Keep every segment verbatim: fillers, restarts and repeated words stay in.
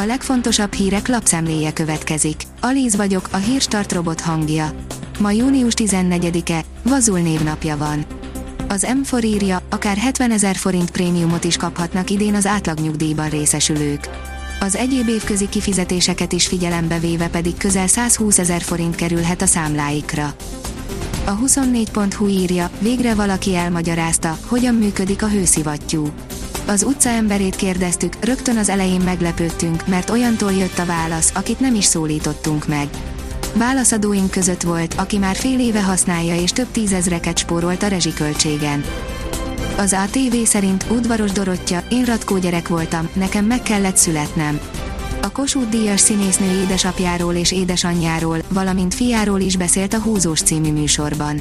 a legfontosabb hírek lapszemléje következik. Alíz vagyok, a hírstart robot hangja. Ma június tizennegyedike, Vazul névnapja van. Az M négy írja, akár hetvenezer forint prémiumot is kaphatnak idén az átlagnyugdíjban részesülők. Az egyéb évközi kifizetéseket is figyelembe véve pedig közel százhúszezer forint kerülhet a számláikra. A huszonnégy pont hú írja, végre valaki elmagyarázta, hogyan működik a hőszivattyú. Az utca emberét kérdeztük, rögtön az elején meglepődtünk, mert olyantól jött a válasz, akit nem is szólítottunk meg. Válaszadóink között volt, aki már fél éve használja és több tízezreket spórolt a rezsiköltségen. Az á té vé szerint Udvaros Dorottya, én Ratkó gyerek voltam, nekem meg kellett születnem. A Kossuth Díjas színésznő édesapjáról és édesanyjáról, valamint fiáról is beszélt a Húzós című műsorban.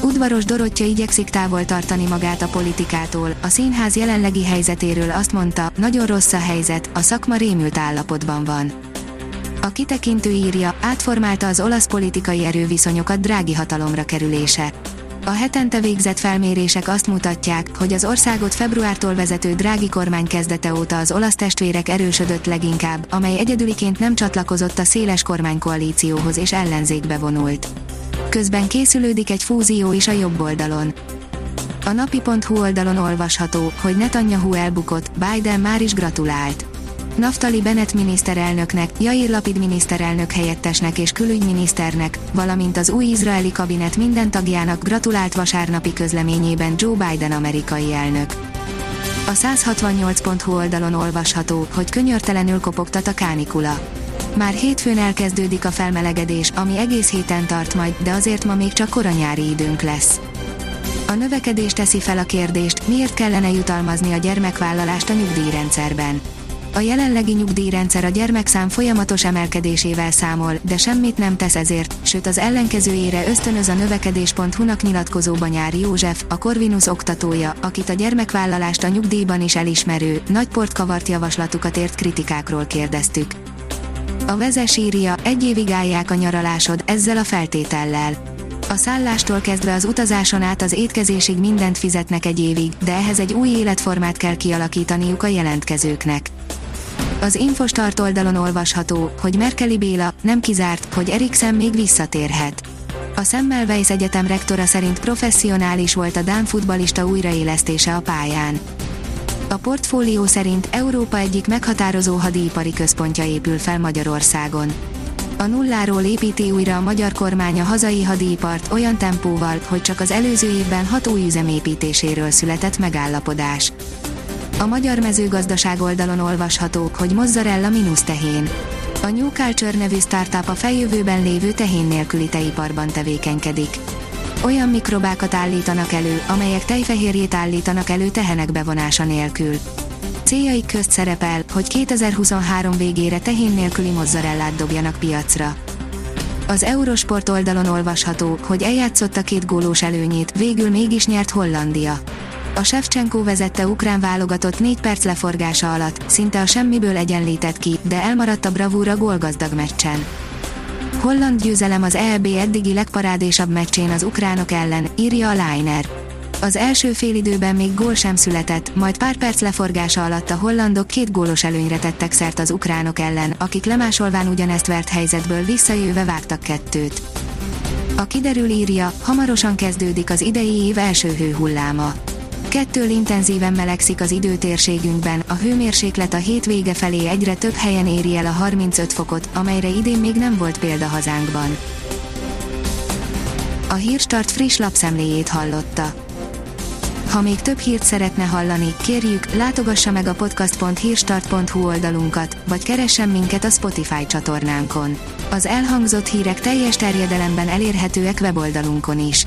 Udvaros Dorottya igyekszik távol tartani magát a politikától, a színház jelenlegi helyzetéről azt mondta, nagyon rossz a helyzet, a szakma rémült állapotban van. A Kitekintő írja, átformálta az olasz politikai erőviszonyokat Drági hatalomra kerülése. A hetente végzett felmérések azt mutatják, hogy az országot februártól vezető Drági kormány kezdete óta az olasz testvérek erősödött leginkább, amely egyedüliként nem csatlakozott a széles kormánykoalícióhoz és ellenzékbe vonult. Közben készülődik egy fúzió is a jobb oldalon. A napi pont hú oldalon olvasható, hogy Netanyahu elbukott, Biden már is gratulált. Naftali Bennett miniszterelnöknek, Jair Lapid miniszterelnök helyettesnek és külügyminiszternek, valamint az új izraeli kabinet minden tagjának gratulált vasárnapi közleményében Joe Biden amerikai elnök. A száz hatvannyolc pont hú oldalon olvasható, hogy könyörtelenül kopogtat a kánikula. Már hétfőn elkezdődik a felmelegedés, ami egész héten tart majd, de azért ma még csak koranyári időnk lesz. A Növekedés teszi fel a kérdést, miért kellene jutalmazni a gyermekvállalást a nyugdíjrendszerben. A jelenlegi nyugdíjrendszer a gyermekszám folyamatos emelkedésével számol, de semmit nem tesz ezért, sőt az ellenkezőjére ösztönöz a növekedés pont hú-nak nyilatkozó Bányári József, a Corvinus oktatója, akit a gyermekvállalást a nyugdíjban is elismerő, nagy port kavart javaslatukat ért kritikákról kérdeztük. A Vezes írja, egy évig állják a nyaralásod, ezzel a feltétellel. A szállástól kezdve az utazáson át az étkezésig mindent fizetnek egy évig, de ehhez egy új életformát kell kialakítaniuk a jelentkezőknek. Az Infostart oldalon olvasható, hogy Merkeli Béla, nem kizárt, hogy Eriksson még visszatérhet. A Semmelweis Egyetem rektora szerint professzionális volt a dán futballista újraélesztése a pályán. A Portfólió szerint Európa egyik meghatározó hadiipari központja épül fel Magyarországon. A nulláról építi újra a magyar kormány a hazai hadiipart olyan tempóval, hogy csak az előző évben hat új üzem építéséről született megállapodás. A Magyar Mezőgazdaság oldalon olvasható, hogy mozzarella mínusz tehén. A New Culture nevű startup a feljövőben lévő tehén nélküli tejiparban tevékenykedik. Olyan mikrobákat állítanak elő, amelyek tejfehérjét állítanak elő tehenek bevonása nélkül. Céljaik közt szerepel, hogy kétezer-huszonhárom végére tehén nélküli mozzarellát dobjanak piacra. Az Eurosport oldalon olvasható, hogy eljátszotta két gólós előnyét, végül mégis nyert Hollandia. A Sefcsenkó vezette ukrán válogatott négy perc leforgása alatt, szinte a semmiből egyenlített ki, de elmaradt a bravúra gólgazdag meccsen. Holland győzelem az é bé eddigi legparádésabb meccsén az ukránok ellen, írja a Liner. Az első félidőben még gól sem született, majd pár perc leforgása alatt a hollandok két gólos előnyre tettek szert az ukránok ellen, akik lemásolván ugyanezt vert helyzetből visszajöve vágtak kettőt. A Kiderül írja, hamarosan kezdődik az idei év első hőhulláma. Kettől intenzíven melegszik az időtérségünkben, a hőmérséklet a hét vége felé egyre több helyen éri el a harmincöt fokot, amelyre idén még nem volt példa hazánkban. A Hírstart friss lapszemléjét hallotta. Ha még több hírt szeretne hallani, kérjük, látogassa meg a podcast pont hírstart pont hú oldalunkat, vagy keressen minket a Spotify csatornánkon. Az elhangzott hírek teljes terjedelemben elérhetőek weboldalunkon is.